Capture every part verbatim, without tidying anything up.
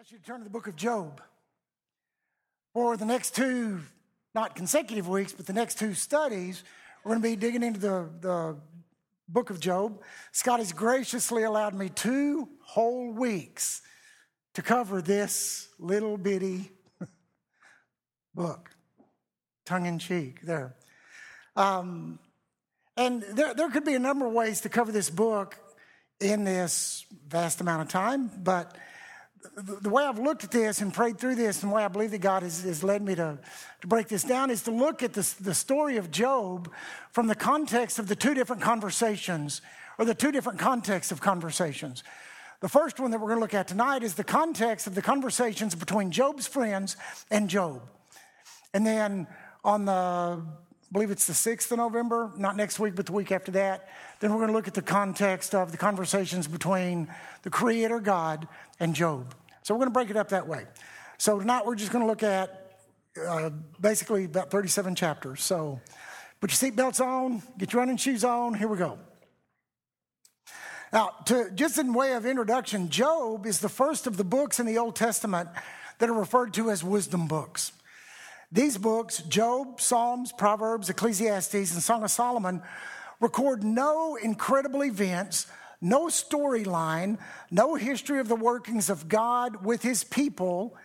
I should turn to the book of Job. For the next two, not consecutive weeks, but the next two studies, we're going to be digging into the, the book of Job. Scott has graciously allowed me two whole weeks to cover this little bitty book. Tongue in cheek there. Um, and there, there could be a number of ways to cover this book in this vast amount of time, but the way I've looked at this and prayed through this and the way I believe that God has, has led me to, to break this down is to look at this, the story of Job from the context of the two different conversations or the two different contexts of conversations. The first one that we're going to look at tonight is the context of the conversations between Job's friends and Job. And then on the, I believe it's the sixth of November, not next week but the week after that, then we're going to look at the context of the conversations between the Creator God and Job. So we're going to break it up that way. So tonight we're just going to look at uh, basically about thirty-seven chapters. So put your seatbelts on, get your running shoes on, here we go. Now, to, just in way of introduction, Job is the first of the books in the Old Testament that are referred to as wisdom books. These books, Job, Psalms, Proverbs, Ecclesiastes, and Song of Solomon, record no incredible events, no storyline, no history of the workings of God with his people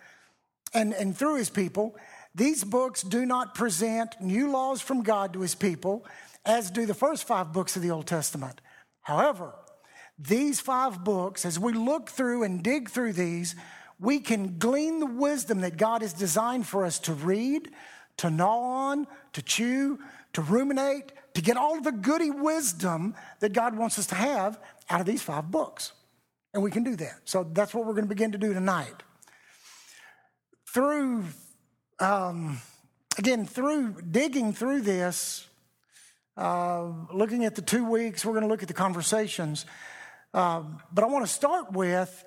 and, and through his people. These books do not present new laws from God to his people, as do the first five books of the Old Testament. However, these five books, as we look through and dig through these, we can glean the wisdom that God has designed for us to read, to gnaw on, to chew, to ruminate, to get all of the goody wisdom that God wants us to have out of these five books. And we can do that. So that's what we're going to begin to do tonight. Through, um, again, through digging through this, uh, looking at the two weeks, we're going to look at the conversations. Uh, but I want to start with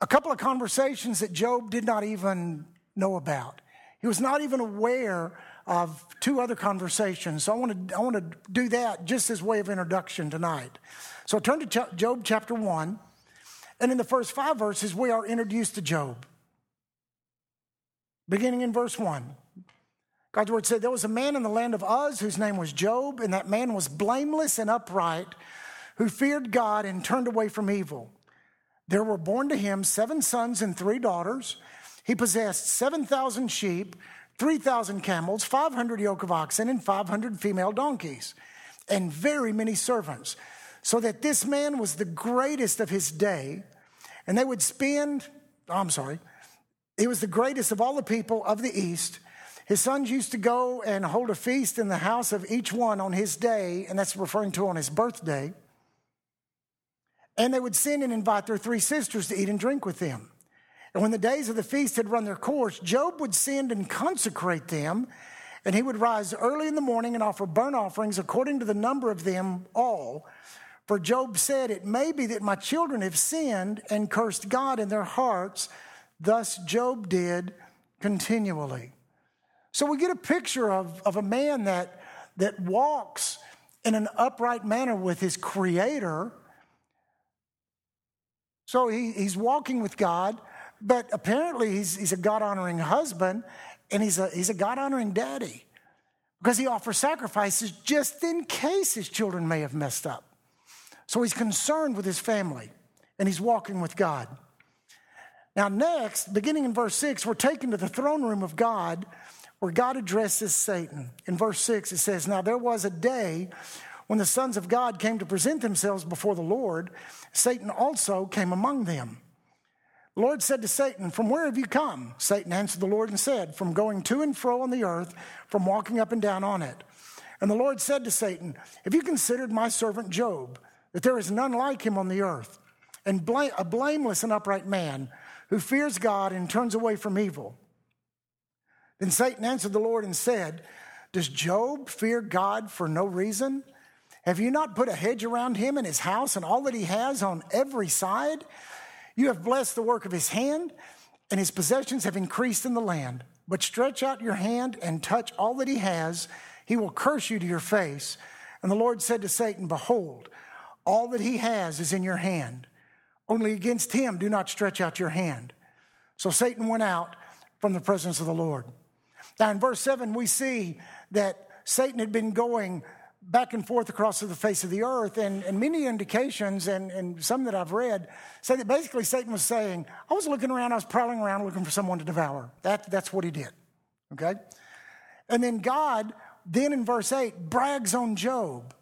a couple of conversations that Job did not even know about. He was not even aware of two other conversations. So I want to I want to do that just as way of introduction tonight. So turn to Job chapter one, and in the first five verses, we are introduced to Job. Beginning in verse one, God's word said, "There was a man in the land of Uz whose name was Job, and that man was blameless and upright, who feared God and turned away from evil. There were born to him seven sons and three daughters. He possessed seven thousand sheep, three thousand camels, five hundred yoke of oxen, and five hundred female donkeys, and very many servants, so that this man was the greatest of his day, and they would spend, I'm sorry, he was the greatest of all the people of the East. His sons used to go and hold a feast in the house of each one on his day," and that's referring to on his birthday, "and they would send and invite their three sisters to eat and drink with them. And when the days of the feast had run their course, Job would send and consecrate them, and he would rise early in the morning and offer burnt offerings according to the number of them all. For Job said, 'It may be that my children have sinned and cursed God in their hearts.' Thus Job did continually." So we get a picture of, of a man that, that walks in an upright manner with his Creator. So he, he's walking with God. But apparently he's, he's a God-honoring husband, and he's a, he's a God-honoring daddy, because he offers sacrifices just in case his children may have messed up. So he's concerned with his family, and he's walking with God. Now next, beginning in verse six, we're taken to the throne room of God, where God addresses Satan. In verse six it says, "Now there was a day when the sons of God came to present themselves before the Lord. Satan also came among them. The Lord said to Satan, 'From where have you come?' Satan answered the Lord and said, 'From going to and fro on the earth, from walking up and down on it.' And the Lord said to Satan, 'Have you considered my servant Job, that there is none like him on the earth, and a blameless and upright man who fears God and turns away from evil?' Then Satan answered the Lord and said, 'Does Job fear God for no reason? Have you not put a hedge around him and his house and all that he has on every side? You have blessed the work of his hand, and his possessions have increased in the land. But stretch out your hand and touch all that he has. He will curse you to your face.' And the Lord said to Satan, 'Behold, all that he has is in your hand. Only against him do not stretch out your hand.' So Satan went out from the presence of the Lord. Now in verse seven, we see that Satan had been going back and forth across the face of the earth, and, and many indications, and, and some that I've read, say that basically Satan was saying, I was looking around, I was prowling around looking for someone to devour. That, that's what he did, okay? And then God, then in verse eight, brags on Job.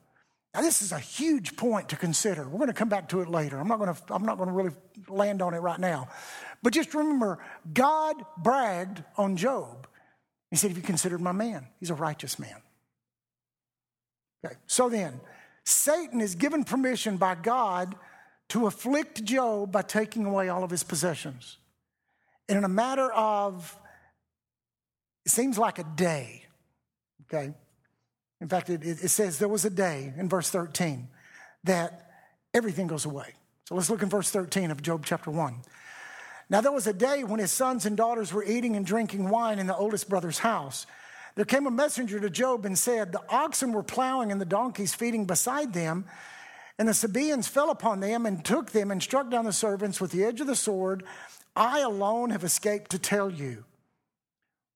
Now this is a huge point to consider. We're going to come back to it later. I'm not going to, I'm not going to really land on it right now. But just remember, God bragged on Job. He said, have you considered my man? He's a righteous man. Okay, so then, Satan is given permission by God to afflict Job by taking away all of his possessions. And in a matter of, it seems like a day, okay? In fact, it, it says there was a day in verse thirteen that everything goes away. So let's look in verse thirteen of Job chapter one. Now there was a day when his sons and daughters were eating and drinking wine in the oldest brother's house. There came a messenger to Job and said, the oxen were plowing and the donkeys feeding beside them. And the Sabaeans fell upon them and took them and struck down the servants with the edge of the sword. I alone have escaped to tell you.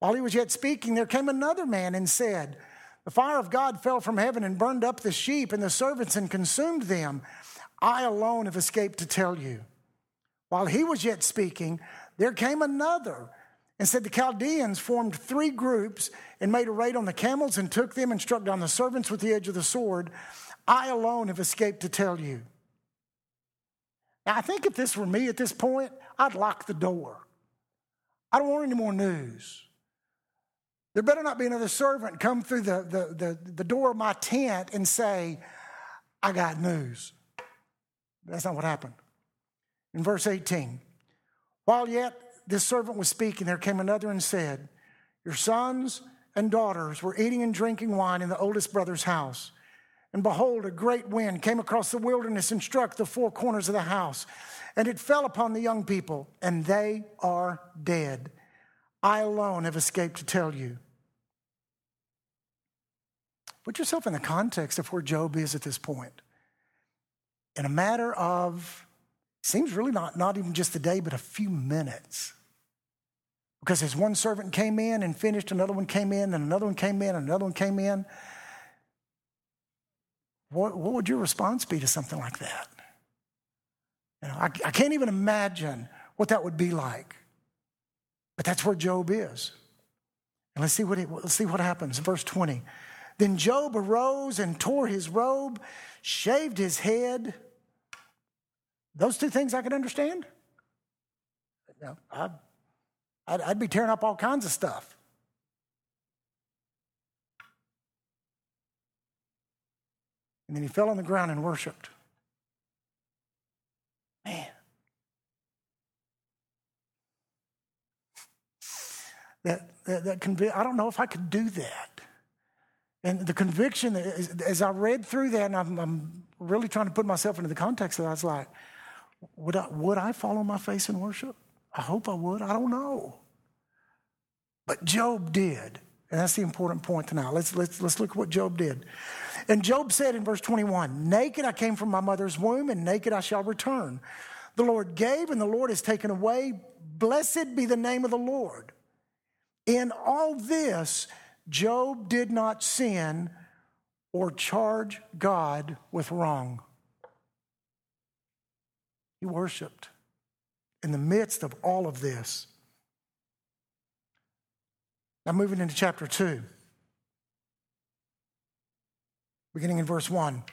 While he was yet speaking, there came another man and said, the fire of God fell from heaven and burned up the sheep and the servants and consumed them. I alone have escaped to tell you. While he was yet speaking, there came another and said the Chaldeans formed three groups and made a raid on the camels and took them and struck down the servants with the edge of the sword. I alone have escaped to tell you. Now, I think if this were me at this point, I'd lock the door. I don't want any more news. There better not be another servant come through the, the, the, the door of my tent and say, I got news. That's not what happened. In verse eighteen, while yet this servant was speaking, there came another and said, your sons and daughters were eating and drinking wine in the oldest brother's house. And behold, a great wind came across the wilderness and struck the four corners of the house. And it fell upon the young people, and they are dead. I alone have escaped to tell you. Put yourself in the context of where Job is at this point. In a matter of, seems really not, not even just a day, but a few minutes. Because as one servant came in and finished, another one came in, and another one came in, and another one came in. What, what would your response be to something like that? You know, I, I can't even imagine what that would be like. But that's where Job is. And let's see what it, let's see what happens. Verse twenty. Then Job arose and tore his robe, shaved his head. Those two things I could understand. No, I. I'd, I'd be tearing up all kinds of stuff. And then he fell on the ground and worshiped. Man. That, that, that convi- I don't know if I could do that. And the conviction, as, as I read through that, and I'm, I'm really trying to put myself into the context of that, I was like, would I, would I fall on my face and worship? I hope I would. I don't know. But Job did. And that's the important point tonight. Let's, let's, let's look at what Job did. And Job said in verse twenty-one, naked I came from my mother's womb, and naked I shall return. The Lord gave, and the Lord has taken away. Blessed be the name of the Lord. In all this, Job did not sin or charge God with wrong. He worshiped. In the midst of all of this. Now moving into chapter two. Beginning in verse one.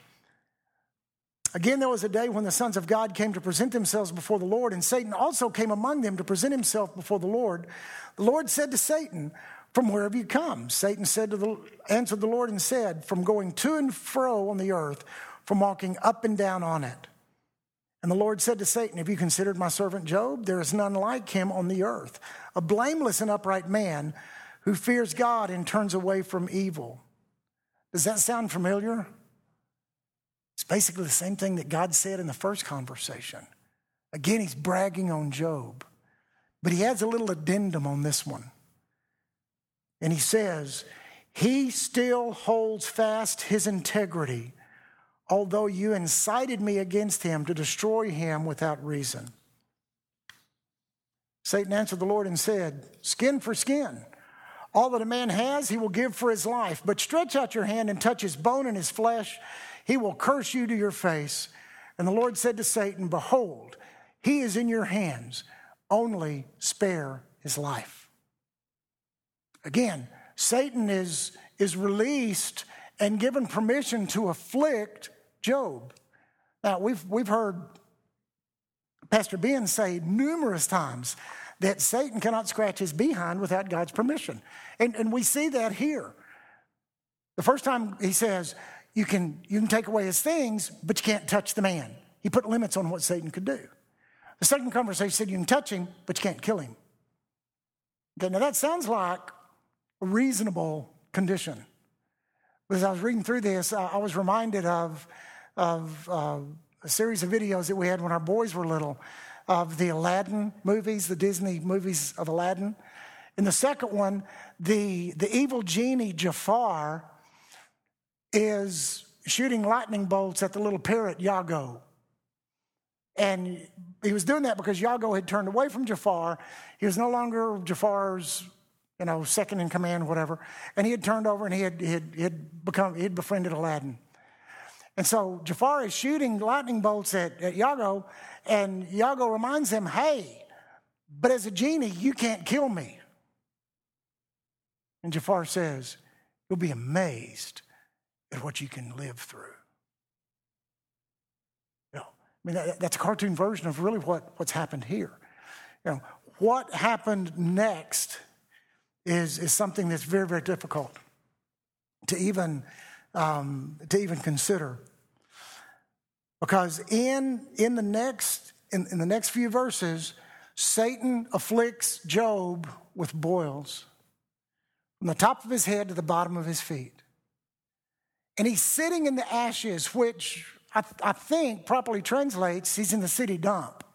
Again, there was a day when the sons of God came to present themselves before the Lord, and Satan also came among them to present himself before the Lord. The Lord said to Satan, from where have you come? Satan said to the, answered the Lord and said, from going to and fro on the earth, from walking up and down on it. And the Lord said to Satan, have you considered my servant Job? There is none like him on the earth, a blameless and upright man who fears God and turns away from evil. Does that sound familiar? It's basically the same thing that God said in the first conversation. Again, he's bragging on Job, but he adds a little addendum on this one. And he says, he still holds fast his integrity, although you incited me against him to destroy him without reason. Satan answered the Lord and said, skin for skin. All that a man has, he will give for his life. But stretch out your hand and touch his bone and his flesh. He will curse you to your face. And the Lord said to Satan, behold, he is in your hands. Only spare his life. Again, Satan is, is released and given permission to afflict Job. Now, we've, we've heard Pastor Ben say numerous times that Satan cannot scratch his behind without God's permission. And, and we see that here. The first time he says, you can, you can take away his things, but you can't touch the man. He put limits on what Satan could do. The second conversation said, you can touch him, but you can't kill him. Okay, now that sounds like a reasonable condition. As I was reading through this, I was reminded of, of uh, a series of videos that we had when our boys were little of the Aladdin movies, the Disney movies of Aladdin. In the second one, the, the evil genie Jafar is shooting lightning bolts at the little parrot Yago. And he was doing that because Yago had turned away from Jafar. He was no longer Jafar's, you know, second in command, whatever. And he had turned over and he had, he had, he had become, he had befriended Aladdin. And so Jafar is shooting lightning bolts at, at Yago, and Yago reminds him, hey, but as a genie, you can't kill me. And Jafar says, you'll be amazed at what you can live through. You know, I mean, that, that's a cartoon version of really what, what's happened here. You know, what happened next is, is something that's very, very difficult to even... Um, to even consider, because in in the next in, in the next few verses, Satan afflicts Job with boils from the top of his head to the bottom of his feet, and he's sitting in the ashes, which I, I think properly translates he's in the city dump,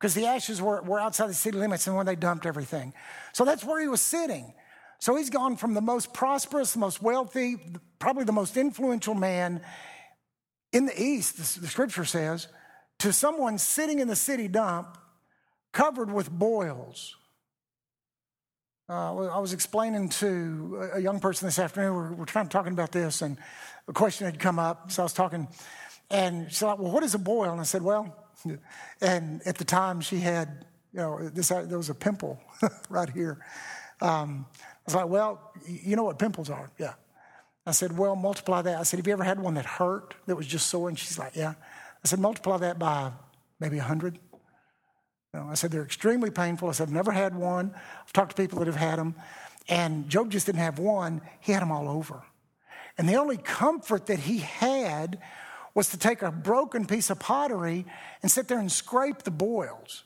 because the ashes were were outside the city limits, and when they dumped everything, so that's where he was sitting. So he's gone from the most prosperous, the most wealthy, probably the most influential man in the East, the scripture says, to someone sitting in the city dump covered with boils. Uh, I was explaining to a young person this afternoon, we were kind of talking about this, and a question had come up, so I was talking, and she's like, well, what is a boil? And I said, well, and at the time she had, you know, this, there was a pimple right here. Um, I was like, well, you know what pimples are? Yeah. I said, well, multiply that. I said, have you ever had one that hurt, that was just sore? And she's like, yeah. I said, multiply that by maybe one hundred. You know, I said, they're extremely painful. I said, I've never had one. I've talked to people that have had them. And Job just didn't have one. He had them all over. And the only comfort that he had was to take a broken piece of pottery and sit there and scrape the boils.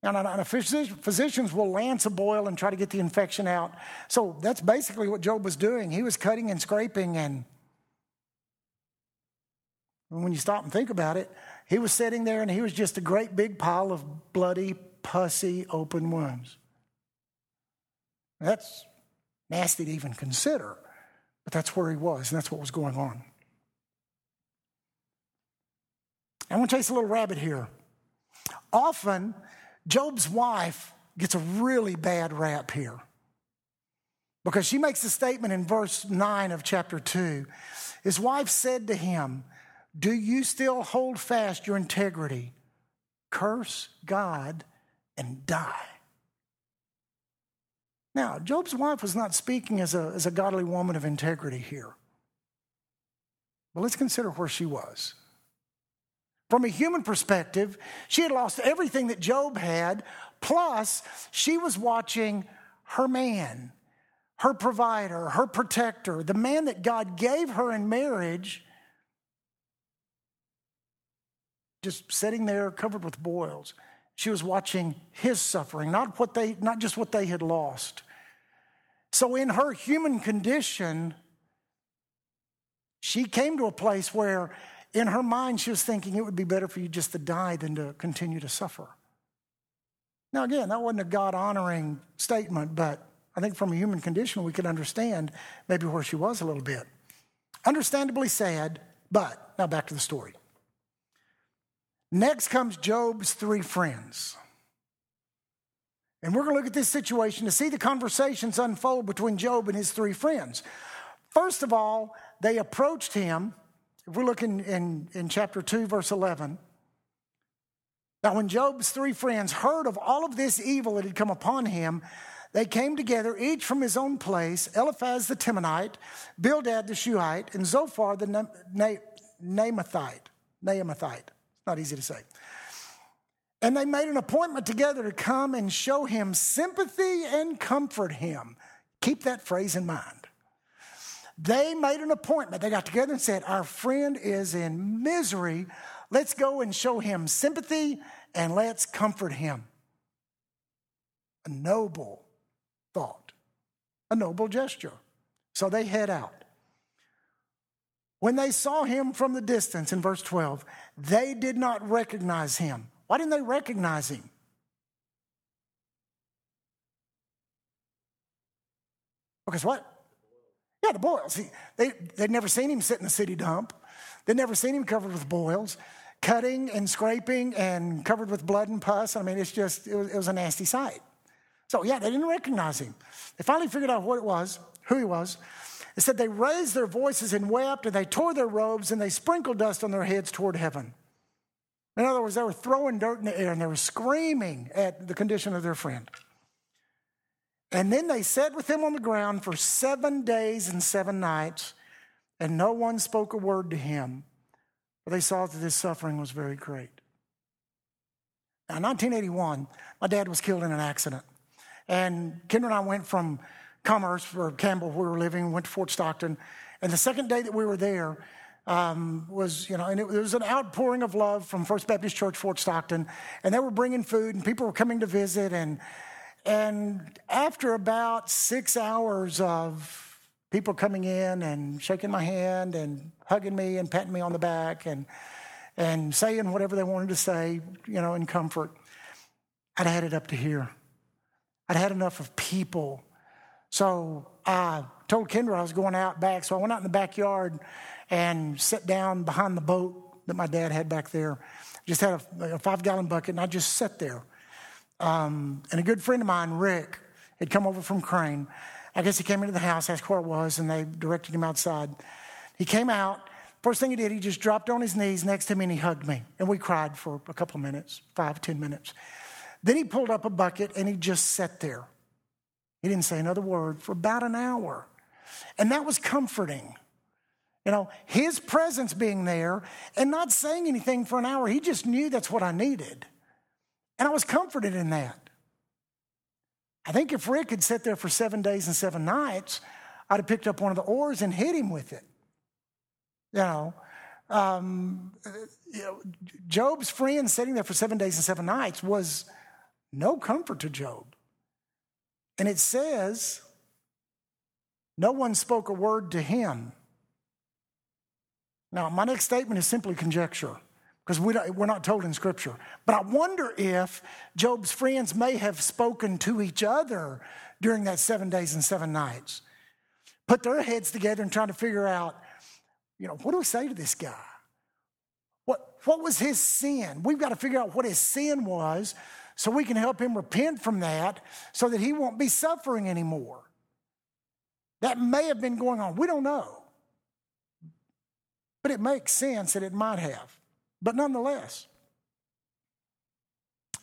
Now, physicians will lance a boil and try to get the infection out. So that's basically what Job was doing. He was cutting and scraping, and when you stop and think about it, he was sitting there and he was just a great big pile of bloody, pussy, open wounds. That's nasty to even consider, but that's where he was, and that's what was going on. I'm going to chase a little rabbit here. Often, Job's wife gets a really bad rap here, because she makes a statement in verse nine of chapter two. His wife said to him, do you still hold fast your integrity? Curse God and die. Now, Job's wife was not speaking as a, as a godly woman of integrity here. But let's consider where she was. From a human perspective, she had lost everything that Job had, plus she was watching her man, her provider, her protector, the man that God gave her in marriage, just sitting there covered with boils. She was watching his suffering, not what they, not just what they had lost. So in her human condition, she came to a place where in her mind, she was thinking it would be better for you just to die than to continue to suffer. Now, again, that wasn't a God-honoring statement, but I think from a human condition, we could understand maybe where she was a little bit. Understandably sad, but now back to the story. Next comes Job's three friends. And we're going to look at this situation to see the conversations unfold between Job and his three friends. First of all, they approached him. If we look in, in, in chapter two, verse eleven. Now, when Job's three friends heard of all of this evil that had come upon him, they came together, each from his own place, Eliphaz the Temanite, Bildad the Shuhite, and Zophar the Na- Na- Naamathite. Naamathite. It's not easy to say. And they made an appointment together to come and show him sympathy and comfort him. Keep that phrase in mind. They made an appointment. They got together and said, our friend is in misery. Let's go and show him sympathy and let's comfort him. A noble thought, a noble gesture. So they head out. When they saw him from the distance, in verse twelve, they did not recognize him. Why didn't they recognize him? Because what? Yeah, the boils. He, they, they'd never seen him sit in the city dump. They'd never seen him covered with boils, cutting and scraping and covered with blood and pus. I mean, it's just, it was, it was a nasty sight. So, yeah, they didn't recognize him. They finally figured out what it was, who he was. It said they raised their voices and wept, and they tore their robes, and they sprinkled dust on their heads toward heaven. In other words, they were throwing dirt in the air, and they were screaming at the condition of their friend. And then they sat with him on the ground for seven days and seven nights, and no one spoke a word to him, for they saw that his suffering was very great. Now, in nineteen eighty-one, my dad was killed in an accident. And Kendra and I went from Commerce, or Campbell, where we were living, went to Fort Stockton. And the second day that we were there, Um, was, you know, and it was an outpouring of love from First Baptist Church, Fort Stockton, and they were bringing food, and people were coming to visit, and and after about six hours of people coming in and shaking my hand and hugging me and patting me on the back and and saying whatever they wanted to say, you know, in comfort, I'd had it up to here. I'd had enough of people. So I told Kendra I was going out back, so I went out in the backyard and sat down behind the boat that my dad had back there. Just had a, a five-gallon bucket, and I just sat there. Um, and a good friend of mine, Rick, had come over from Crane. I guess he came into the house, asked where it was, and they directed him outside. He came out. First thing he did, he just dropped on his knees next to me, and he hugged me. And we cried for a couple of minutes, five, ten minutes. Then he pulled up a bucket, and he just sat there. He didn't say another word for about an hour. And that was comforting. You know, his presence being there and not saying anything for an hour, he just knew that's what I needed. And I was comforted in that. I think if Rick had sat there for seven days and seven nights, I'd have picked up one of the oars and hit him with it. You know, um, you know Job's friend sitting there for seven days and seven nights was no comfort to Job. And it says, no one spoke a word to him. Now, my next statement is simply conjecture because we don't, we're not told in Scripture. But I wonder if Job's friends may have spoken to each other during that seven days and seven nights, put their heads together and tried to figure out, you know, what do we say to this guy? What, what was his sin? We've got to figure out what his sin was so we can help him repent from that so that he won't be suffering anymore. That may have been going on. We don't know. But it makes sense that it might have. But nonetheless,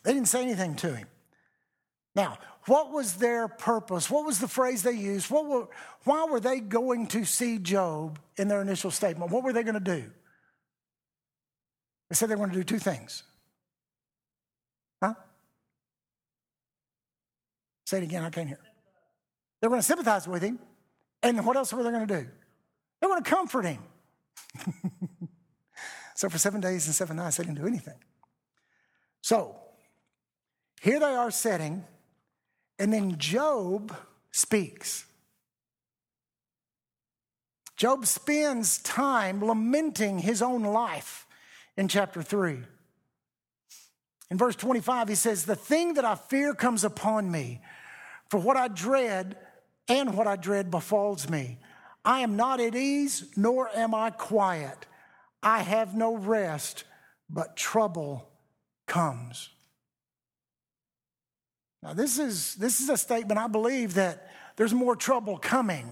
they didn't say anything to him. Now, what was their purpose? What was the phrase they used? What were, why were they going to see Job in their initial statement? What were they going to do? They said they were going to do two things. Huh? Say it again, I can't hear. They were going to sympathize with him. And what else were they going to do? They were going to comfort him. So for seven days and seven nights, they didn't do anything. So here they are sitting, and then Job speaks. Job spends time lamenting his own life in chapter three. In verse twenty-five, he says, the thing that I fear comes upon me, for what I dread and what I dread befalls me. I am not at ease, nor am I quiet. I have no rest, but trouble comes. Now, this is, this is a statement, I believe, that there's more trouble coming,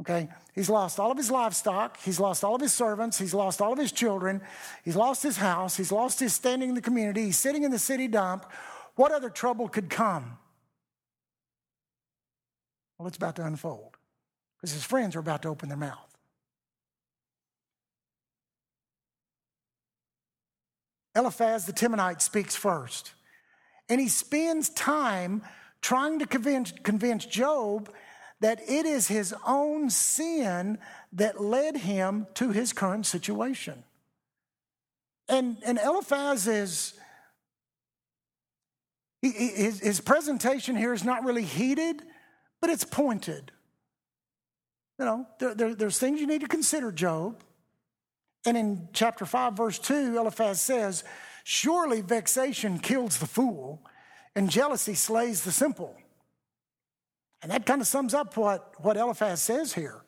okay? He's lost all of his livestock. He's lost all of his servants. He's lost all of his children. He's lost his house. He's lost his standing in the community. He's sitting in the city dump. What other trouble could come? Well, it's about to unfold because his friends are about to open their mouth. Eliphaz the Temanite speaks first, and he spends time trying to convince, convince Job that it is his own sin that led him to his current situation. And, and Eliphaz is, he, his, his presentation here is not really heated, but it's pointed. You know, there, there, there's things you need to consider, Job. And in chapter five, verse two, Eliphaz says, surely vexation kills the fool, and jealousy slays the simple. And that kind of sums up what, what Eliphaz says here.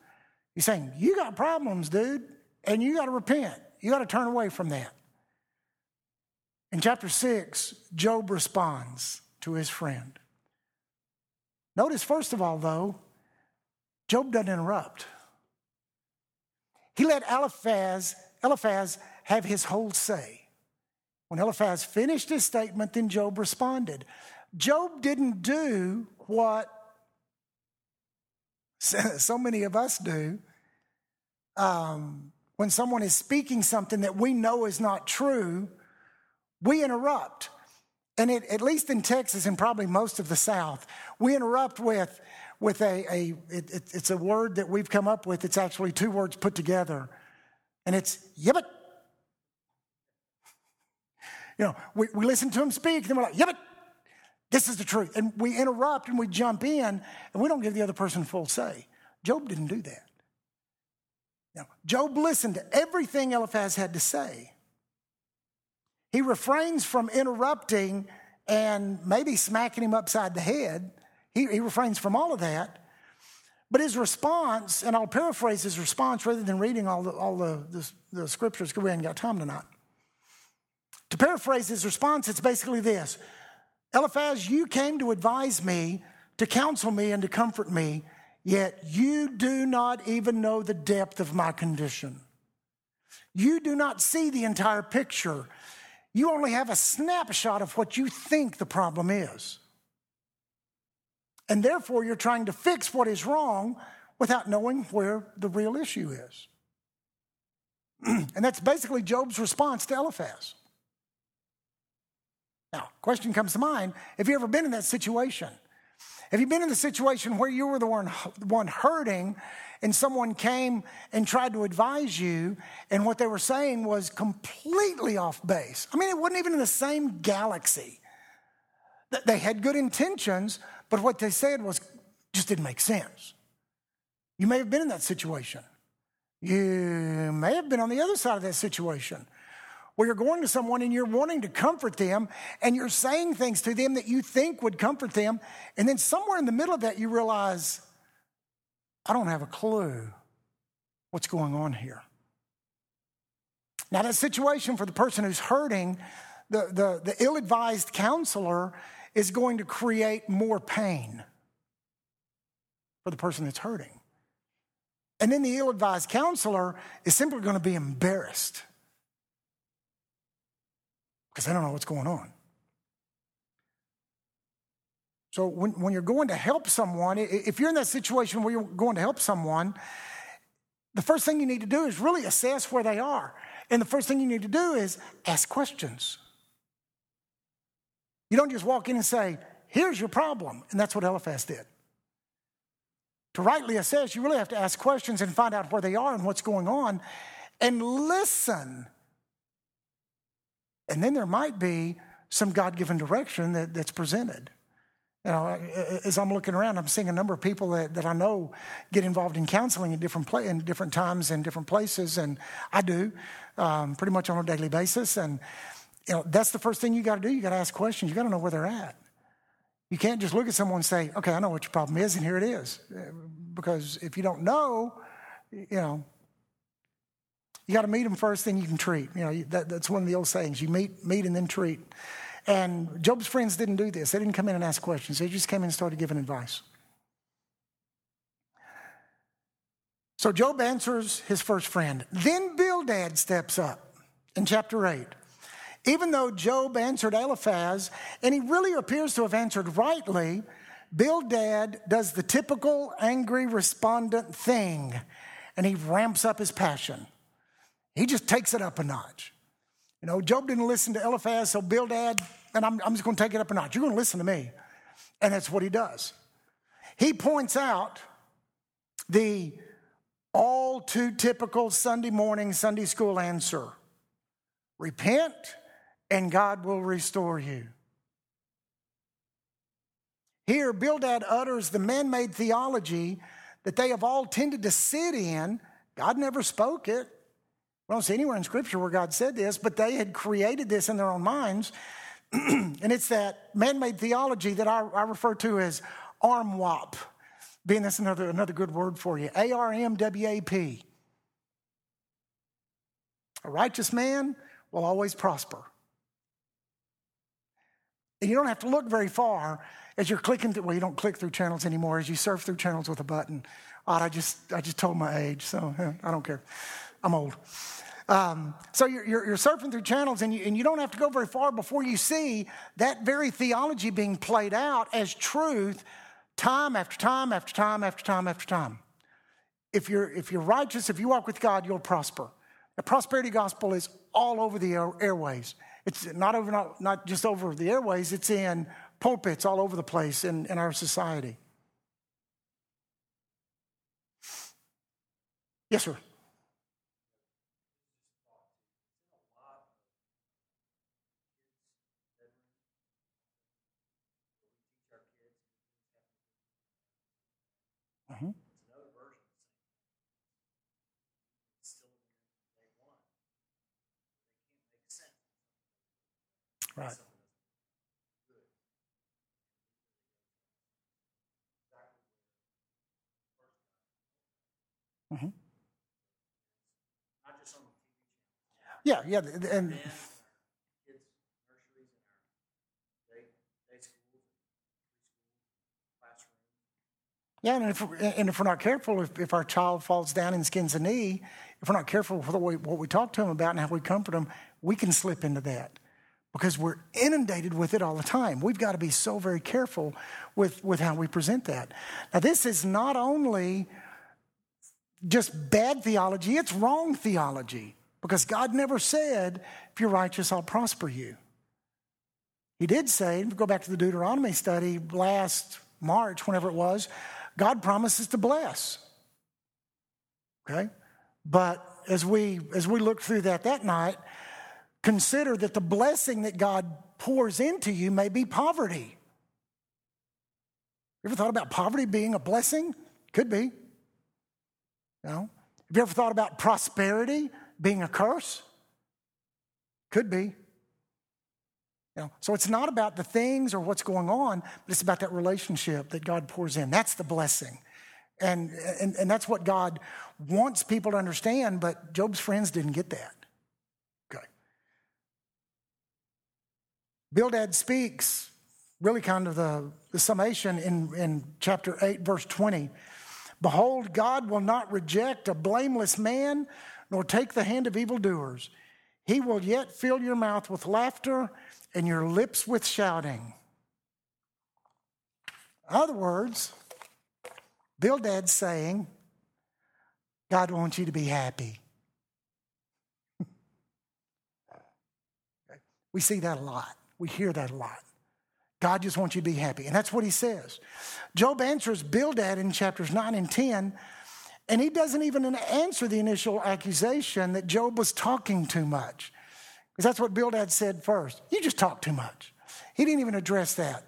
He's saying, you got problems, dude, and you got to repent. You got to turn away from that. In chapter six, Job responds to his friend. Notice, first of all, though, Job doesn't interrupt. He let Eliphaz, Eliphaz have his whole say. When Eliphaz finished his statement, then Job responded. Job didn't do what so many of us do um, when someone is speaking something that we know is not true. We interrupt, and it, at least in Texas and probably most of the South, we interrupt with. With a, a it, it, it's a word that we've come up with. It's actually two words put together, and it's yibbit. You know, we, we listen to him speak, and we're like, yibbit, this is the truth. And we interrupt, and we jump in, and we don't give the other person full say. Job didn't do that. You know, Job listened to everything Eliphaz had to say. He refrains from interrupting and maybe smacking him upside the head. He, he refrains from all of that, but his response, and I'll paraphrase his response rather than reading all the, all the, the, the scriptures because we haven't got time tonight. To paraphrase his response, it's basically this. Eliphaz, you came to advise me, to counsel me, and to comfort me, yet you do not even know the depth of my condition. You do not see the entire picture. You only have a snapshot of what you think the problem is. And therefore, you're trying to fix what is wrong without knowing where the real issue is. And that's basically Job's response to Eliphaz. Now, question comes to mind. Have you ever been in that situation? Have you been in the situation where you were the one, one hurting and someone came and tried to advise you and what they were saying was completely off base? I mean, it wasn't even in the same galaxy. They had good intentions, but what they said was just didn't make sense. You may have been in that situation. You may have been on the other side of that situation where you're going to someone and you're wanting to comfort them and you're saying things to them that you think would comfort them. And then somewhere in the middle of that, you realize, I don't have a clue what's going on here. Now, that situation for the person who's hurting, the, the, the ill-advised counselor is going to create more pain for the person that's hurting. And then the ill-advised counselor is simply going to be embarrassed because they don't know what's going on. So when, when you're going to help someone, if you're in that situation where you're going to help someone, the first thing you need to do is really assess where they are. And the first thing you need to do is ask questions. You don't just walk in and say, here's your problem. And that's what Eliphaz did. To rightly assess, you really have to ask questions and find out where they are and what's going on and listen. And then there might be some God-given direction that, that's presented. You know, as I'm looking around, I'm seeing a number of people that, that I know get involved in counseling at different pla- in different times and different places. And I do um, pretty much on a daily basis. And you know, that's the first thing you got to do. You got to ask questions. You got to know where they're at. You can't just look at someone and say, okay, I know what your problem is, and here it is. Because if you don't know, you know, you got to meet them first, then you can treat. You know, that, that's one of the old sayings. You meet, meet, and then treat. And Job's friends didn't do this. They didn't come in and ask questions. They just came in and started giving advice. So Job answers his first friend. Then Bildad steps up in chapter eight. Even though Job answered Eliphaz, and he really appears to have answered rightly, Bildad does the typical angry respondent thing, and he ramps up his passion. He just takes it up a notch. You know, Job didn't listen to Eliphaz, so Bildad, and I'm, I'm just going to take it up a notch. You're going to listen to me. And that's what he does. He points out the all too typical Sunday morning, Sunday school answer. Repent, and God will restore you. Here, Bildad utters the man-made theology that they have all tended to sit in. God never spoke it. We don't see anywhere in Scripture where God said this, but they had created this in their own minds. And it's that man-made theology that I, I refer to as armwap. Being that's another, another good word for you. A R M W A P. A righteous man will always prosper. And you don't have to look very far as you're clicking through. Well, you don't click through channels anymore. As you surf through channels with a button. Odd, I just, I just told my age, so I don't care. I'm old. Um, so you're, you're, you're surfing through channels, and you, and you don't have to go very far before you see that very theology being played out as truth time after time after time after time after time. If you're, if you're righteous, if you walk with God, you'll prosper. The prosperity gospel is all over the air, airways. It's not over, not, not just over the airways. It's in pulpits all over the place in, in our society. Yes, sir. Right. Mm-hmm. Yeah, yeah, and yeah, and if and if we're not careful, if, if our child falls down and skins a knee, if we're not careful with what we, what we talk to them about and how we comfort them, we can slip into that. Because we're inundated with it all the time. We've got to be so very careful with, with how we present that. Now, this is not only just bad theology, it's wrong theology. Because God never said, if you're righteous, I'll prosper you. He did say, if we go back to the Deuteronomy study last March, whenever it was, God promises to bless. Okay? But as we as we looked through that that night, consider that the blessing that God pours into you may be poverty. You ever thought about poverty being a blessing? Could be. You know? Have you ever thought about prosperity being a curse? Could be. You know? So it's not about the things or what's going on, but it's about that relationship that God pours in. That's the blessing. And, and, and that's what God wants people to understand, but Job's friends didn't get that. Bildad speaks really kind of the, the summation in, in chapter eight, verse twenty. Behold, God will not reject a blameless man, nor take the hand of evildoers. He will yet fill your mouth with laughter and your lips with shouting. In other words, Bildad's saying, God wants you to be happy. We see that a lot. We hear that a lot. God just wants you to be happy. And that's what he says. Job answers Bildad in chapters nine and ten, and he doesn't even answer the initial accusation that Job was talking too much. Because that's what Bildad said first. You just talk too much. He didn't even address that.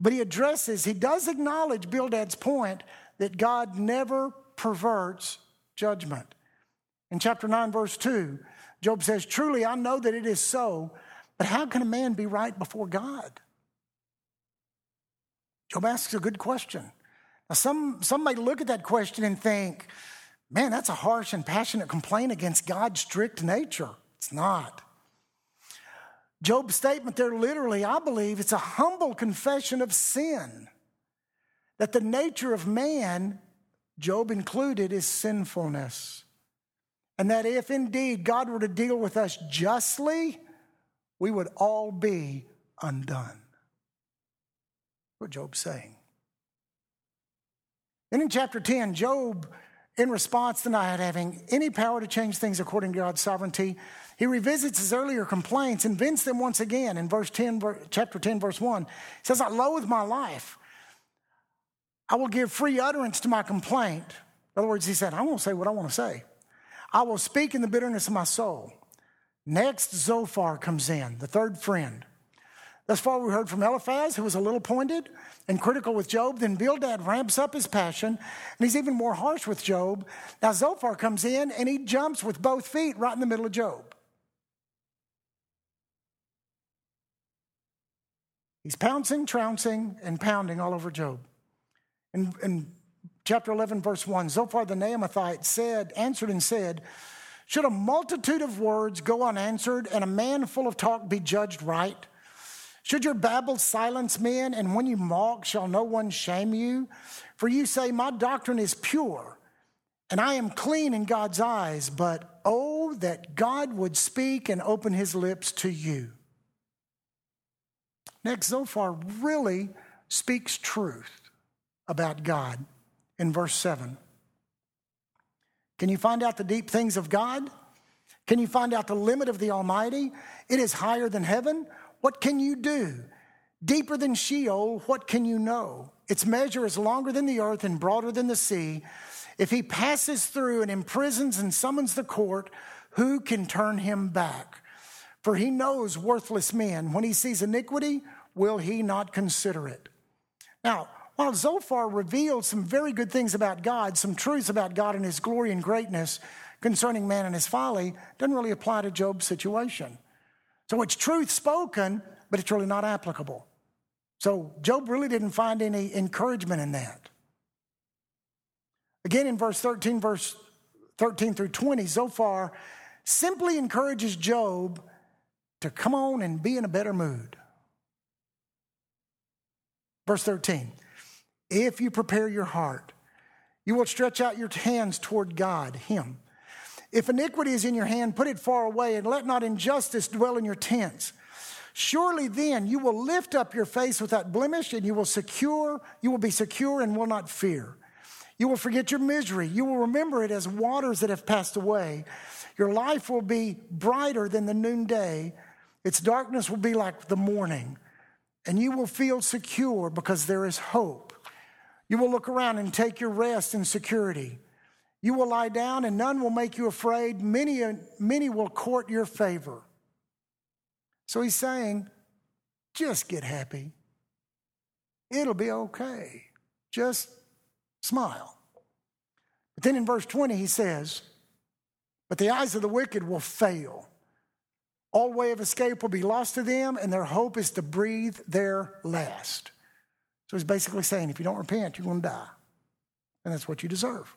But he addresses, he does acknowledge Bildad's point that God never perverts judgment. In chapter nine, verse two, Job says, truly, I know that it is so. But how can a man be right before God? Job asks a good question. Now, some, some may look at that question and think, man, that's a harsh and passionate complaint against God's strict nature. It's not. Job's statement there literally, I believe, it's a humble confession of sin. That the nature of man, Job included, is sinfulness. And that if indeed God were to deal with us justly, we would all be undone. What Job's saying. Then in chapter ten, Job, in response to not having any power to change things according to God's sovereignty, he revisits his earlier complaints and vents them once again in verse ten, chapter ten, verse one. He says, I loathe my life. I will give free utterance to my complaint. In other words, he said, I won't say what I want to say. I will speak in the bitterness of my soul. Next, Zophar comes in, the third friend. Thus far, we heard from Eliphaz, who was a little pointed and critical with Job. Then Bildad ramps up his passion, and he's even more harsh with Job. Now, Zophar comes in, and he jumps with both feet right in the middle of Job. He's pouncing, trouncing, and pounding all over Job. In, in chapter eleven, verse one, Zophar the Naamathite said, answered and said, should a multitude of words go unanswered and a man full of talk be judged right? Should your babble silence men, and when you mock, shall no one shame you? For you say, my doctrine is pure, and I am clean in God's eyes, but oh, that God would speak and open his lips to you. Next, Zophar really speaks truth about God in verse seven. Can you find out the deep things of God? Can you find out the limit of the Almighty? It is higher than heaven. What can you do? Deeper than Sheol, what can you know? Its measure is longer than the earth and broader than the sea. If he passes through and imprisons and summons the court, who can turn him back? For he knows worthless men. When he sees iniquity, will he not consider it? Now, while Zophar revealed some very good things about God, some truths about God and his glory and greatness concerning man and his folly, doesn't really apply to Job's situation. So it's truth spoken, but it's really not applicable. So Job really didn't find any encouragement in that. Again, in verse thirteen, verse thirteen through twenty, Zophar simply encourages Job to come on and be in a better mood. Verse thirteen. If you prepare your heart, you will stretch out your hands toward God, him. If iniquity is in your hand, put it far away, and let not injustice dwell in your tents. Surely then you will lift up your face without blemish, and you will secure, you will be secure and will not fear. You will forget your misery. You will remember it as waters that have passed away. Your life will be brighter than the noonday. Its darkness will be like the morning, and you will feel secure because there is hope. You will look around and take your rest in security. You will lie down and none will make you afraid. Many, many will court your favor. So he's saying, just get happy. It'll be okay. Just smile. But then in verse twenty he says, but the eyes of the wicked will fail. All way of escape will be lost to them, and their hope is to breathe their last. So he's basically saying, if you don't repent, you're going to die. And that's what you deserve.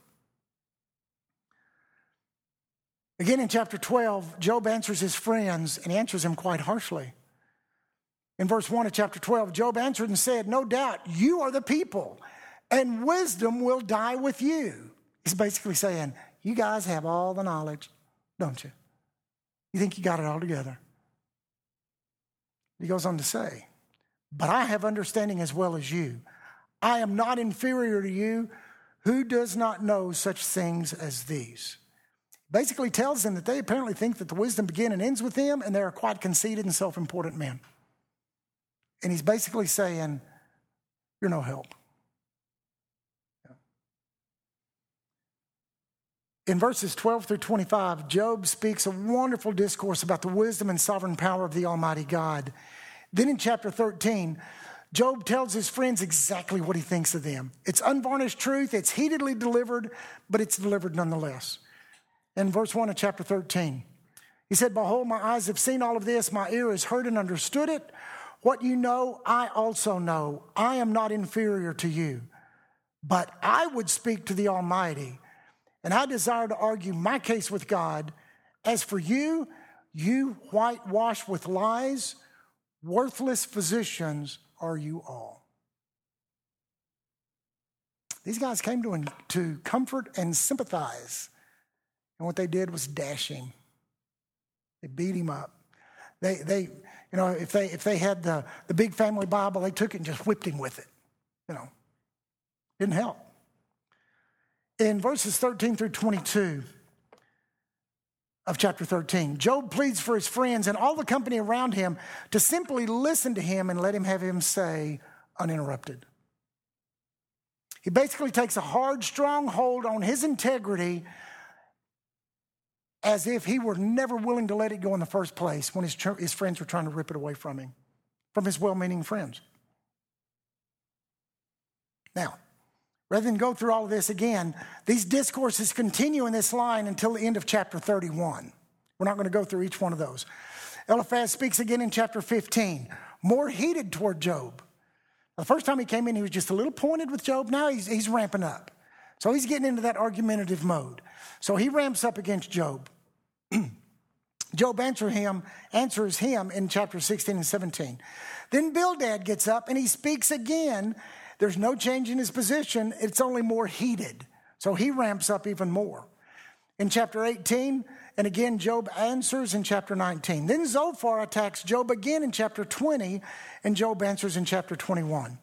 Again, in chapter twelve, Job answers his friends and answers him quite harshly. In verse one of chapter twelve, Job answered and said, no doubt you are the people, and wisdom will die with you. He's basically saying, you guys have all the knowledge, don't you? You think you got it all together. He goes on to say, but I have understanding as well as you. I am not inferior to you. Who does not know such things as these? Basically tells them that they apparently think that the wisdom begins and ends with them, and they are quite conceited and self-important men. And he's basically saying, you're no help. In verses twelve through twenty-five, Job speaks a wonderful discourse about the wisdom and sovereign power of the Almighty God. Then in chapter thirteen, Job tells his friends exactly what he thinks of them. It's unvarnished truth. It's heatedly delivered, but it's delivered nonetheless. In verse one of chapter thirteen, he said, behold, my eyes have seen all of this. My ear has heard and understood it. What you know, I also know. I am not inferior to you. But I would speak to the Almighty, and I desire to argue my case with God. As for you, You whitewash with lies, worthless physicians are you all. These guys came to him to comfort and sympathize. And what they did was dash him. They beat him up. They, they, you know, if they if they had the, the big family Bible, they took it and just whipped him with it. You know, didn't help. In verses thirteen through twenty-two of chapter thirteen, Job pleads for his friends and all the company around him to simply listen to him and let him have him say uninterrupted. He basically takes a hard, strong hold on his integrity as if he were never willing to let it go in the first place when his, tr- his friends were trying to rip it away from him, from his well-meaning friends. Now, rather than go through all of this again, these discourses continue in this line until the end of chapter thirty-one. We're not going to go through each one of those. Eliphaz speaks again in chapter fifteen, more heated toward Job. The first time he came in, he was just a little pointed with Job. Now he's, he's ramping up. So he's getting into that argumentative mode. So he ramps up against Job. Job answer him, answers him in chapter sixteen and seventeen. Then Bildad gets up and he speaks again. There's no change in his position. It's only more heated. So he ramps up even more. In chapter eighteen, and again, Job answers in chapter nineteen. Then Zophar attacks Job again in chapter twenty, and Job answers in chapter twenty-one. In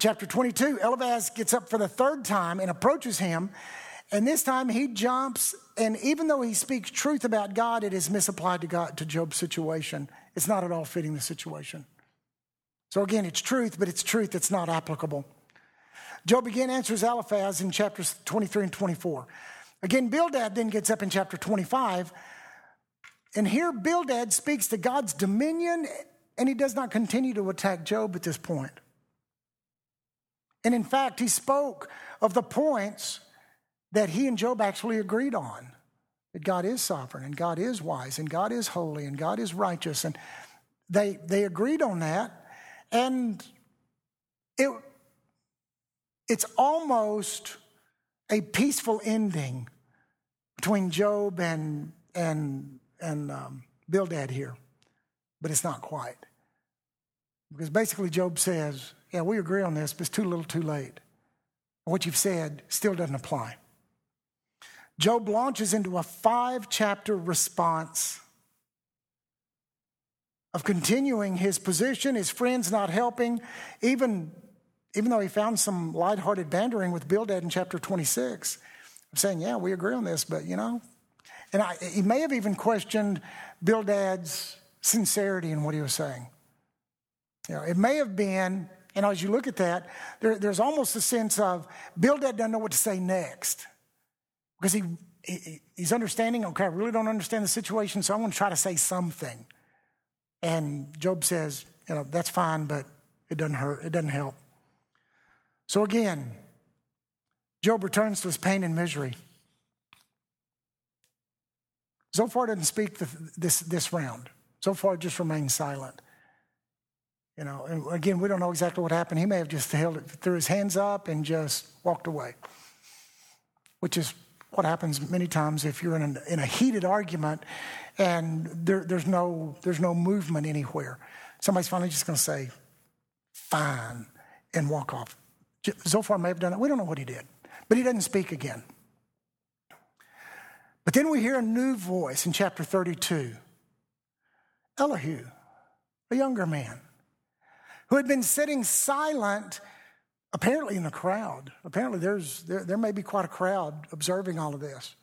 chapter twenty-two, Eliphaz gets up for the third time and approaches him, and this time he jumps, and even though he speaks truth about God, it is misapplied to God, to Job's situation. It's not at all fitting the situation. So again, it's truth, but it's truth that's not applicable. Job again answers Eliphaz in chapters twenty-three and twenty-four. Again, Bildad then gets up in chapter twenty-five. And here Bildad speaks to God's dominion, and he does not continue to attack Job at this point. And in fact, he spoke of the points that he and Job actually agreed on. That God is sovereign, and God is wise, and God is holy, and God is righteous. And they, they agreed on that. And it, it's almost a peaceful ending between Job and and and um, Bildad here, but it's not quite, because basically Job says, "Yeah, we agree on this, but it's too little, too late. And what you've said still doesn't apply." Job launches into a five-chapter response of continuing his position, his friends not helping, even, even though he found some lighthearted bantering with Bildad in chapter twenty-six, saying, yeah, we agree on this, but you know. And I, he may have even questioned Bildad's sincerity in what he was saying. You know, it may have been, and as you look at that, there, there's almost a sense of Bildad doesn't know what to say next, because he, he he's understanding, okay, I really don't understand the situation, so I'm going to try to say something. And Job says, you know, that's fine, but it doesn't hurt. It doesn't help. So again, Job returns to his pain and misery. Zophar doesn't speak this, this round. Zophar just remains silent. You know, and again, we don't know exactly what happened. He may have just held it, threw his hands up and just walked away, which is what happens many times if you're in a, in a heated argument and there, there's no there's no movement anywhere. Somebody's finally just going to say, fine, and walk off. Zophar may have done it. We don't know what he did, but he doesn't speak again. But then we hear a new voice in chapter thirty-two. Elihu, a younger man, who had been sitting silent apparently in the crowd. Apparently there's there, there may be quite a crowd observing all of this.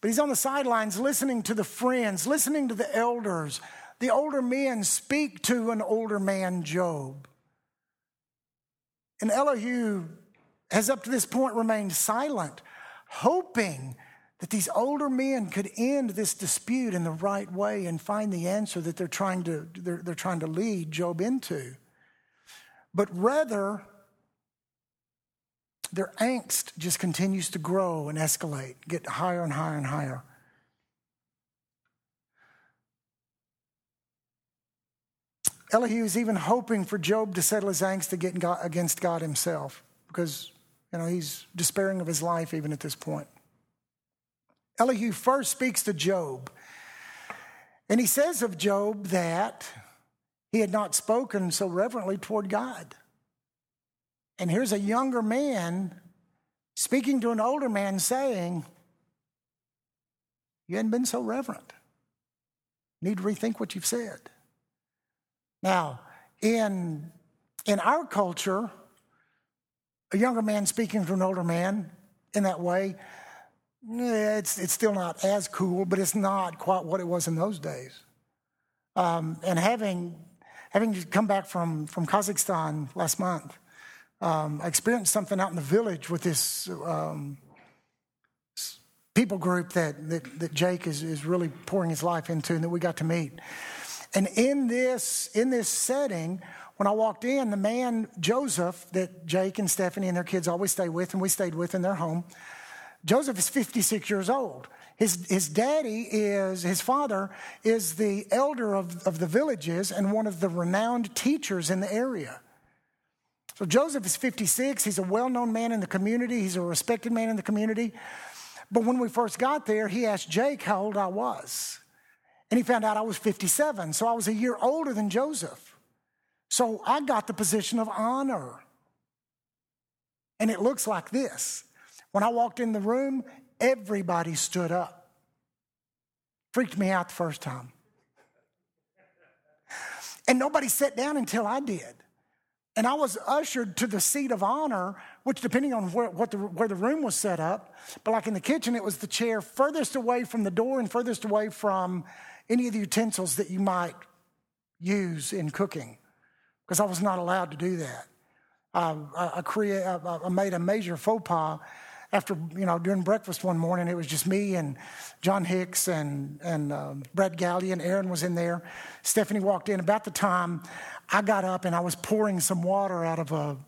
But he's on the sidelines listening to the friends, listening to the elders. The older men speak to an older man, Job. And Elihu has up to this point remained silent, hoping that these older men could end this dispute in the right way and find the answer that they're trying to they're, they're trying to lead Job into. But rather, their angst just continues to grow and escalate, get higher and higher and higher. Elihu is even hoping for Job to settle his angst against God himself, because, you know, he's despairing of his life even at this point. Elihu first speaks to Job. And he says of Job that he had not spoken so reverently toward God. And here's a younger man speaking to an older man saying, you hadn't been so reverent. You need to rethink what you've said. Now, in, in our culture, a younger man speaking to an older man in that way, it's, it's still not as cool, but it's not quite what it was in those days. Um, and having having come back from, from Kazakhstan last month, um, I experienced something out in the village with this um, people group that, that, that Jake is, is really pouring his life into and that we got to meet. And in this in this setting, when I walked in, the man, Joseph, that Jake and Stephanie and their kids always stay with, and we stayed with in their home, Joseph is fifty-six years old. His his daddy is, his father is the elder of, of the villages and one of the renowned teachers in the area. So Joseph is fifty-six. He's a well-known man in the community. He's a respected man in the community. But when we first got there, he asked Jake how old I was. And he found out I was fifty-seven. So I was a year older than Joseph. So I got the position of honor. And it looks like this. When I walked in the room, everybody stood up. Freaked me out the first time. And nobody sat down until I did. And I was ushered to the seat of honor, which depending on where, what the, where the room was set up, but like in the kitchen, it was the chair furthest away from the door and furthest away from any of the utensils that you might use in cooking, because I was not allowed to do that. I, I, I, create, I, I made a major faux pas. After, you know, during breakfast one morning, it was just me and John Hicks and, and uh, Brad Gallia, and Aaron was in there. Stephanie walked in about the time I got up, and I was pouring some water out of a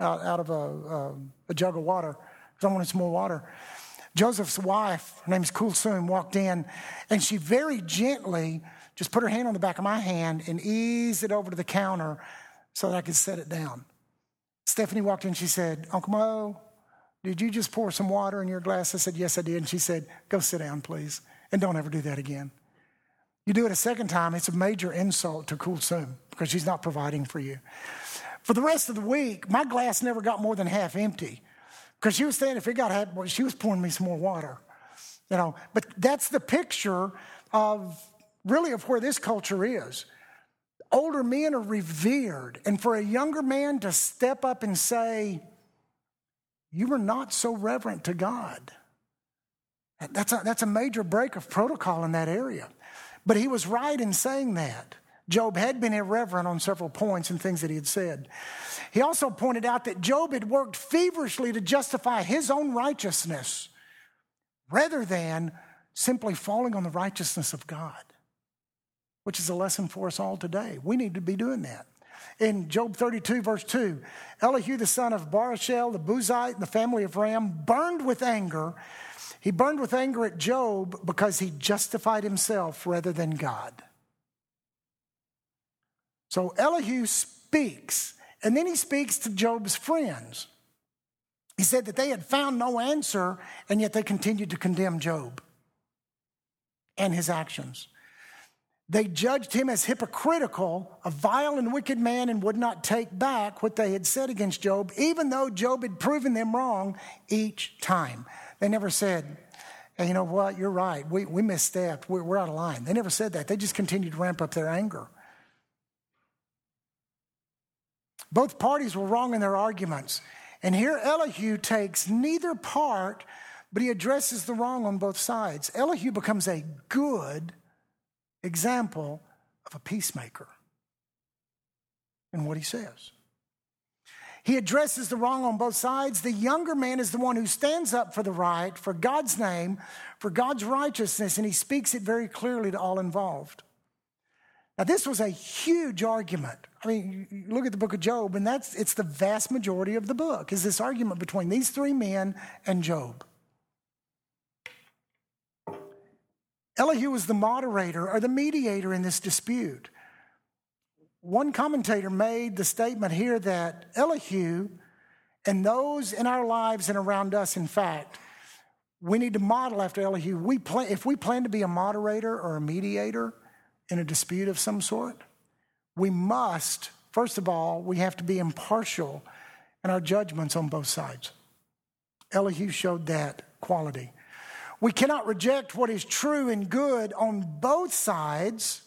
out, out of a, uh, a jug of water because I wanted some more water. Joseph's wife, her name's Kulsoon, walked in, and she very gently just put her hand on the back of my hand and eased it over to the counter so that I could set it down. Stephanie walked in, she said, Uncle Mo, did you just pour some water in your glass? I said, yes, I did. And she said, go sit down, please, and don't ever do that again. You do it a second time, it's a major insult to Kulsoon because she's not providing for you. For the rest of the week, my glass never got more than half empty because she was saying if it got half, she was pouring me some more water, you know. But that's the picture of really of where this culture is. Older men are revered, and for a younger man to step up and say, you were not so reverent to God. That's a, that's a major break of protocol in that area. But he was right in saying that. Job had been irreverent on several points and things that he had said. He also pointed out that Job had worked feverishly to justify his own righteousness rather than simply falling on the righteousness of God, which is a lesson for us all today. We need to be doing that. In Job thirty-two, verse two, Elihu, the son of Barachel, the Buzite, the family of Ram, burned with anger. He burned with anger at Job because he justified himself rather than God. So Elihu speaks, and then he speaks to Job's friends. He said that they had found no answer, and yet they continued to condemn Job and his actions. They judged him as hypocritical, a vile and wicked man, and would not take back what they had said against Job, even though Job had proven them wrong each time. They never said, hey, you know what, you're right, we, we misstepped, we're, we're out of line. They never said that. They just continued to ramp up their anger. Both parties were wrong in their arguments. And here Elihu takes neither part, but he addresses the wrong on both sides. Elihu becomes a good example of a peacemaker in what he says. He addresses the wrong on both sides. The younger man is the one who stands up for the right, for God's name, for God's righteousness, and he speaks it very clearly to all involved. Now, this was a huge argument. I mean, you look at the book of Job, and that's it's the vast majority of the book is this argument between these three men and Job. Elihu was the moderator or the mediator in this dispute. One commentator made the statement here that Elihu and those in our lives and around us, in fact, we need to model after Elihu. We plan, if we plan to be a moderator or a mediator in a dispute of some sort, we must, first of all, we have to be impartial in our judgments on both sides. Elihu showed that quality. We cannot reject what is true and good on both sides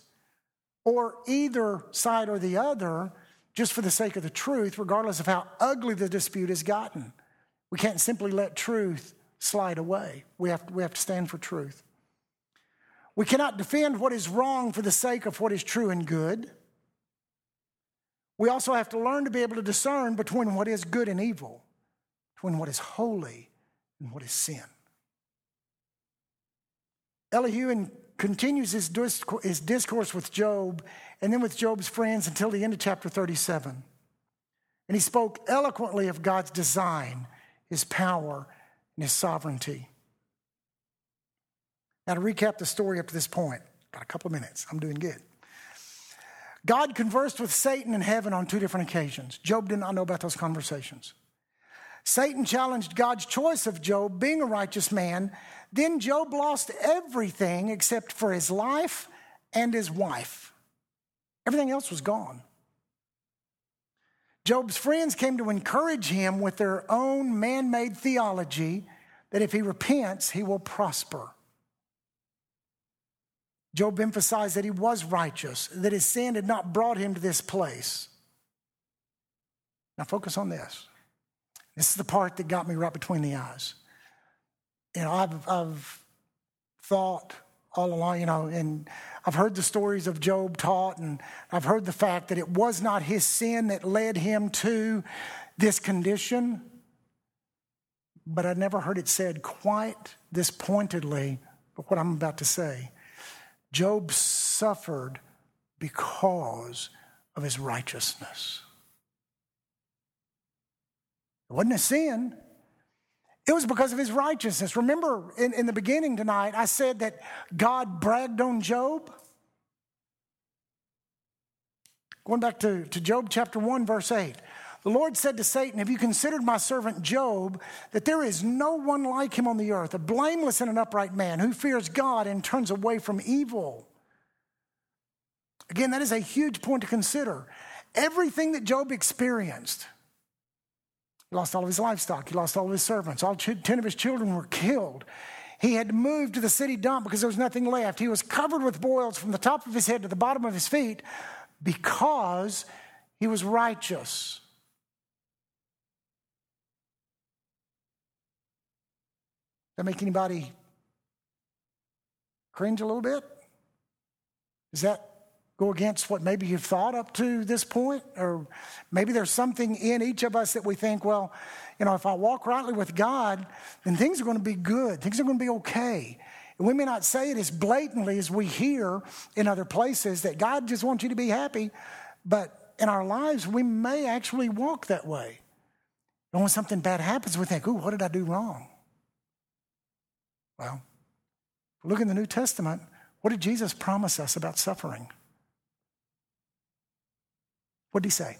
or either side or the other just for the sake of the truth, regardless of how ugly the dispute has gotten. We can't simply let truth slide away. We have, we have to stand for truth. We cannot defend what is wrong for the sake of what is true and good. We also have to learn to be able to discern between what is good and evil, between what is holy and what is sin. Elihu continues his discourse, his discourse with Job and then with Job's friends until the end of chapter thirty-seven. And he spoke eloquently of God's design, his power, and his sovereignty. Now, to recap the story up to this point, got a couple of minutes, I'm doing good. God conversed with Satan in heaven on two different occasions. Job did not know about those conversations. Satan challenged God's choice of Job being a righteous man. Then Job lost everything except for his life and his wife. Everything else was gone. Job's friends came to encourage him with their own man-made theology that if he repents, he will prosper. Job emphasized that he was righteous, that his sin had not brought him to this place. Now focus on this. This is the part that got me right between the eyes. You know, I've, I've thought all along, you know, and I've heard the stories of Job taught, and I've heard the fact that it was not his sin that led him to this condition, but I'd never heard it said quite this pointedly, but what I'm about to say. Job suffered because of his righteousness. It wasn't a sin. It was because of his righteousness. Remember in, in the beginning tonight, I said that God bragged on Job. Going back to, to Job chapter one, verse eight. The Lord said to Satan, have you considered my servant Job, that there is no one like him on the earth, a blameless and an upright man who fears God and turns away from evil? Again, that is a huge point to consider. Everything that Job experienced. He lost all of his livestock. He lost all of his servants. All ten of his children were killed. He had to move to the city dump because there was nothing left. He was covered with boils from the top of his head to the bottom of his feet because he was righteous. Does that make anybody cringe a little bit? Does that go against what maybe you've thought up to this point? Or maybe there's something in each of us that we think, well, you know, if I walk rightly with God, then things are going to be good. Things are going to be okay. And we may not say it as blatantly as we hear in other places that God just wants you to be happy. But in our lives, we may actually walk that way. And when something bad happens, we think, ooh, what did I do wrong? Well, look in the New Testament. What did Jesus promise us about suffering? What did he say?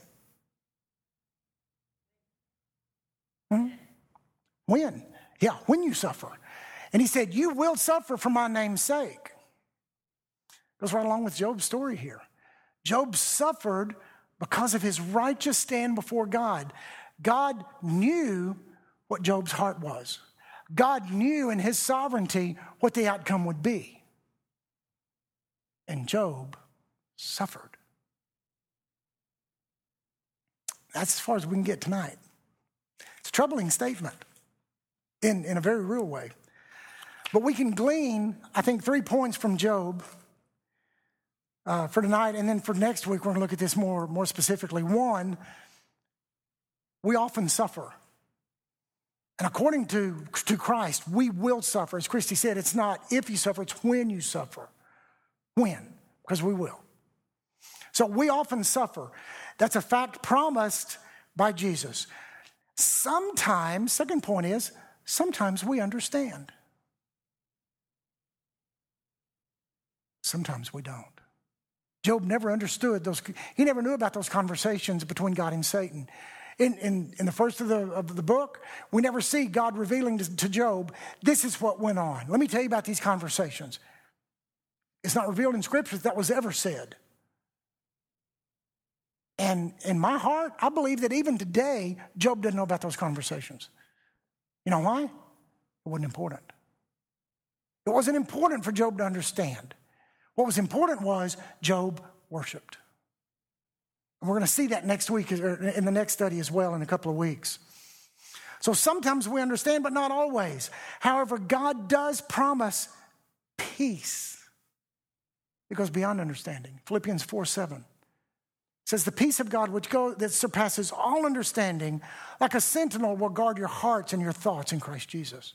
Hmm? When? Yeah, when you suffer. And he said, you will suffer for my name's sake. Goes right along with Job's story here. Job suffered because of his righteous stand before God. God knew what Job's heart was. God knew in his sovereignty what the outcome would be. And Job suffered. That's as far as we can get tonight. It's a troubling statement in, in a very real way. But we can glean, I think, three points from Job uh, for tonight. And then for next week, we're going to look at this more, more specifically. One, we often suffer. And according to, to Christ, we will suffer. As Christy said, it's not if you suffer, it's when you suffer. When? Because we will. So we often suffer. That's a fact promised by Jesus. Sometimes, second point is, sometimes we understand. Sometimes we don't. Job never understood those, he never knew about those conversations between God and Satan. In, in, in the first of the, of the book, we never see God revealing to, to Job, this is what went on. Let me tell you about these conversations. It's not revealed in Scripture that was ever said. And in my heart, I believe that even today, Job didn't know about those conversations. You know why? It wasn't important. It wasn't important for Job to understand. What was important was Job worshiped. And we're going to see that next week, or in the next study as well, in a couple of weeks. So sometimes we understand, but not always. However, God does promise peace. It goes beyond understanding. Philippians four seven says, the peace of God which go, that surpasses all understanding, like a sentinel, will guard your hearts and your thoughts in Christ Jesus.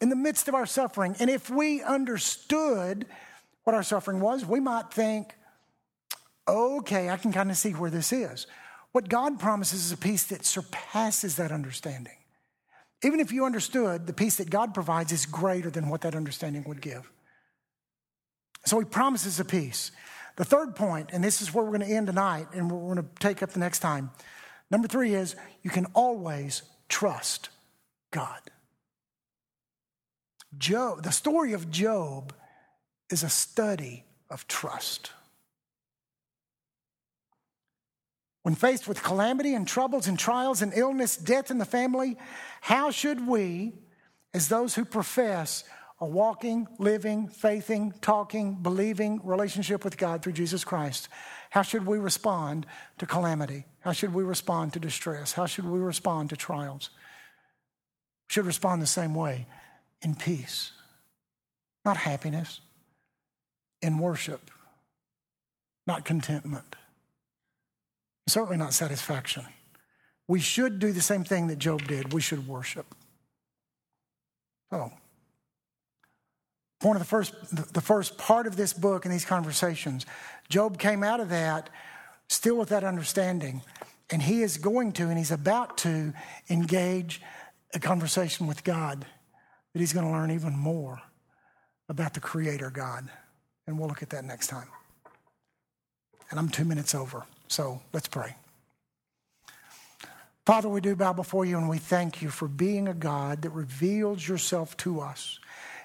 In the midst of our suffering, and if we understood what our suffering was, we might think, okay, I can kind of see where this is. What God promises is a peace that surpasses that understanding. Even if you understood, the peace that God provides is greater than what that understanding would give. So he promises a peace. The third point, and this is where we're going to end tonight, and we're going to take up the next time. Number three is, you can always trust God. Job, the story of Job is a study of trust. When faced with calamity and troubles and trials and illness, death in the family, how should we, as those who profess a walking, living, faithing, talking, believing relationship with God through Jesus Christ, how should we respond to calamity? How should we respond to distress? How should we respond to trials? We should respond the same way, in peace, not happiness, in worship, not contentment. Certainly not satisfaction. We should do the same thing that Job did. We should worship. So, point of the first, the first part of this book and these conversations, Job came out of that still with that understanding, and he is going to, and he's about to engage a conversation with God that he's going to learn even more about the Creator God, and we'll look at that next time. And I'm two minutes over. So let's pray. Father, we do bow before you, and we thank you for being a God that reveals yourself to us.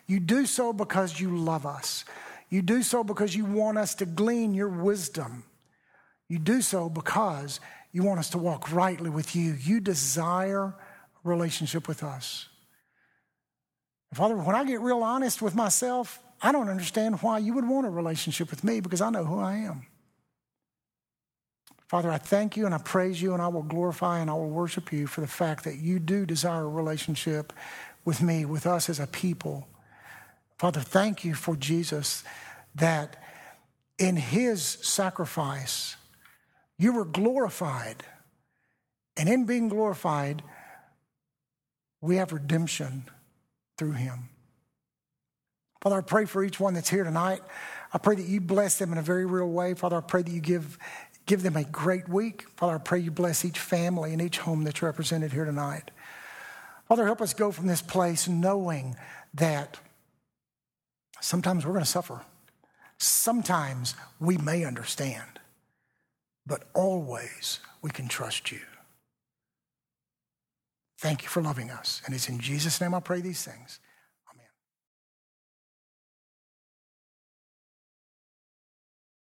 You do so because you love us. You do so because you want us to glean your wisdom. You do so because you want us to walk rightly with you. You desire a relationship with us. And Father, when I get real honest with myself, I don't understand why you would want a relationship with me, because I know who I am. Father, I thank you and I praise you, and I will glorify and I will worship you for the fact that you do desire a relationship with me, with us as a people. Father, thank you for Jesus, that in his sacrifice, you were glorified. And in being glorified, we have redemption through him. Father, I pray for each one that's here tonight. I pray that you bless them in a very real way. Father, I pray that you give Give them a great week. Father, I pray you bless each family and each home that's represented here tonight. Father, help us go from this place knowing that sometimes we're going to suffer. Sometimes we may understand, but always we can trust you. Thank you for loving us. And it's in Jesus' name I pray these things.